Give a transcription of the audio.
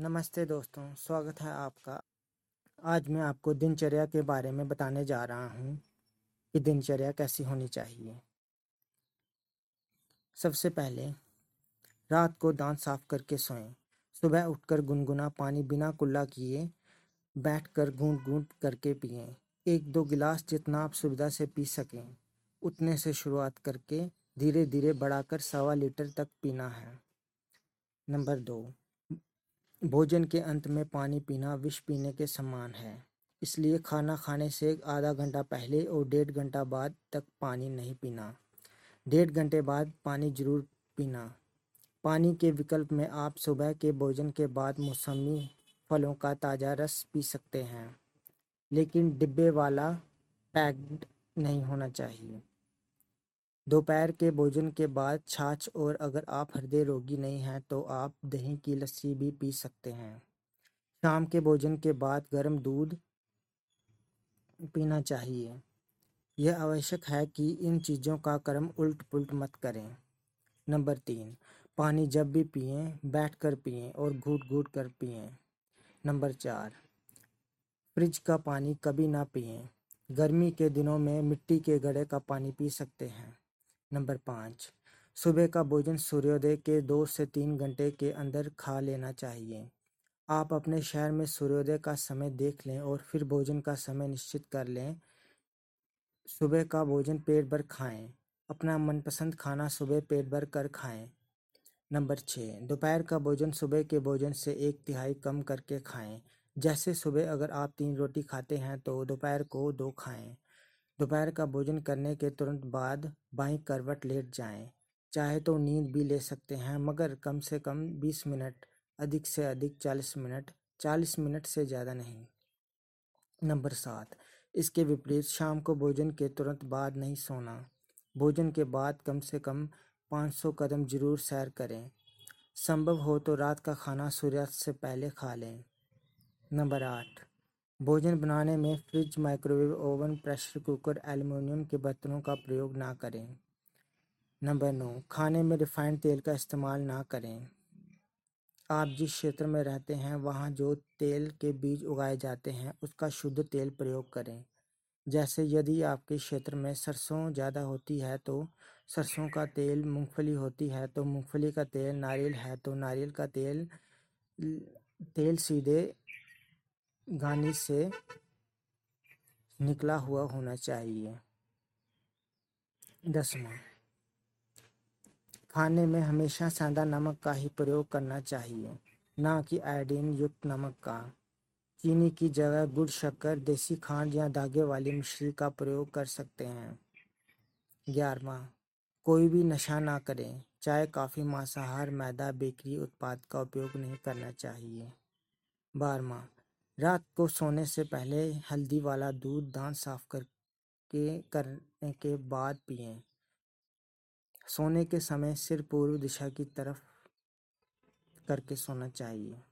नमस्ते दोस्तों, स्वागत है आपका। आज मैं आपको दिनचर्या के बारे में बताने जा रहा हूँ कि दिनचर्या कैसी होनी चाहिए। सबसे पहले रात को दांत साफ करके सोएं। सुबह उठकर गुनगुना पानी बिना कुल्ला किए बैठकर घूंट-घूंट करके पिएं। 1-2 गिलास जितना आप सुविधा से पी सकें उतने से शुरुआत करके धीरे धीरे बढ़ाकर 1.25 लीटर तक पीना है। नंबर 2, भोजन के अंत में पानी पीना विष पीने के समान है, इसलिए खाना खाने से आधा घंटा पहले और 1.5 घंटा बाद तक पानी नहीं पीना। 1.5 घंटे बाद पानी ज़रूर पीना। पानी के विकल्प में आप सुबह के भोजन के बाद मौसमी फलों का ताज़ा रस पी सकते हैं, लेकिन डिब्बे वाला पैक्ड नहीं होना चाहिए। दोपहर के भोजन के बाद छाछ, और अगर आप हृदय रोगी नहीं हैं तो आप दही की लस्सी भी पी सकते हैं। शाम के भोजन के बाद गर्म दूध पीना चाहिए। यह आवश्यक है कि इन चीज़ों का क्रम उल्ट पुल्ट मत करें। नंबर 3, पानी जब भी पिएं बैठकर पिएं और घूट घूट कर पिएं। नंबर 4, फ्रिज का पानी कभी ना पिएं। गर्मी के दिनों में मिट्टी के घड़े का पानी पी सकते हैं। नंबर 5, सुबह का भोजन सूर्योदय के 2 से 3 घंटे के अंदर खा लेना चाहिए। आप अपने शहर में सूर्योदय का समय देख लें और फिर भोजन का समय निश्चित कर लें। सुबह का भोजन पेट भर खाएं। अपना मनपसंद खाना सुबह पेट भर कर खाएं। नंबर 6, दोपहर का भोजन सुबह के भोजन से 1/3 कम करके खाएं। जैसे सुबह अगर आप 3 रोटी खाते हैं तो दोपहर को 2 खाएं। दोपहर का भोजन करने के तुरंत बाद बाईं करवट लेट जाएं। चाहे तो नींद भी ले सकते हैं, मगर कम से कम 20 मिनट, अधिक से अधिक 40 मिनट, 40 मिनट से ज़्यादा नहीं। नंबर 7, इसके विपरीत शाम को भोजन के तुरंत बाद नहीं सोना। भोजन के बाद कम से कम 500 कदम ज़रूर सैर करें। संभव हो तो रात का खाना सूर्यास्त से पहले खा लें। नंबर 8, भोजन बनाने में fridge, microwave oven, pressure cooker, aluminium के बर्तनों का प्रयोग ना करें। नंबर 9, खाने में रिफाइंड तेल का इस्तेमाल ना करें। आप जिस क्षेत्र में रहते हैं वहाँ जो तेल के बीज उगाए जाते हैं उसका शुद्ध तेल प्रयोग करें। जैसे यदि आपके क्षेत्र में सरसों ज़्यादा होती है तो सरसों का तेल, मूंगफली होती है तो मूंगफली का तेल, नारियल है तो नारियल का तेल। तेल सीधे गानी से निकला हुआ होना चाहिए। 10वां, खाने में हमेशा सादा नमक का ही प्रयोग करना चाहिए, ना कि आयोडीन युक्त नमक का। चीनी की जगह गुड़, शक्कर, देसी खांड या धागे वाली मिश्री का प्रयोग कर सकते हैं। 11वां, कोई भी नशा ना करें। चाय, कॉफ़ी, मांसाहार, मैदा, बेकरी उत्पाद का उपयोग नहीं करना चाहिए। 12वां, रात को सोने से पहले हल्दी वाला दूध दांत साफ करने के बाद पिएं। सोने के समय सिर पूर्व दिशा की तरफ करके सोना चाहिए।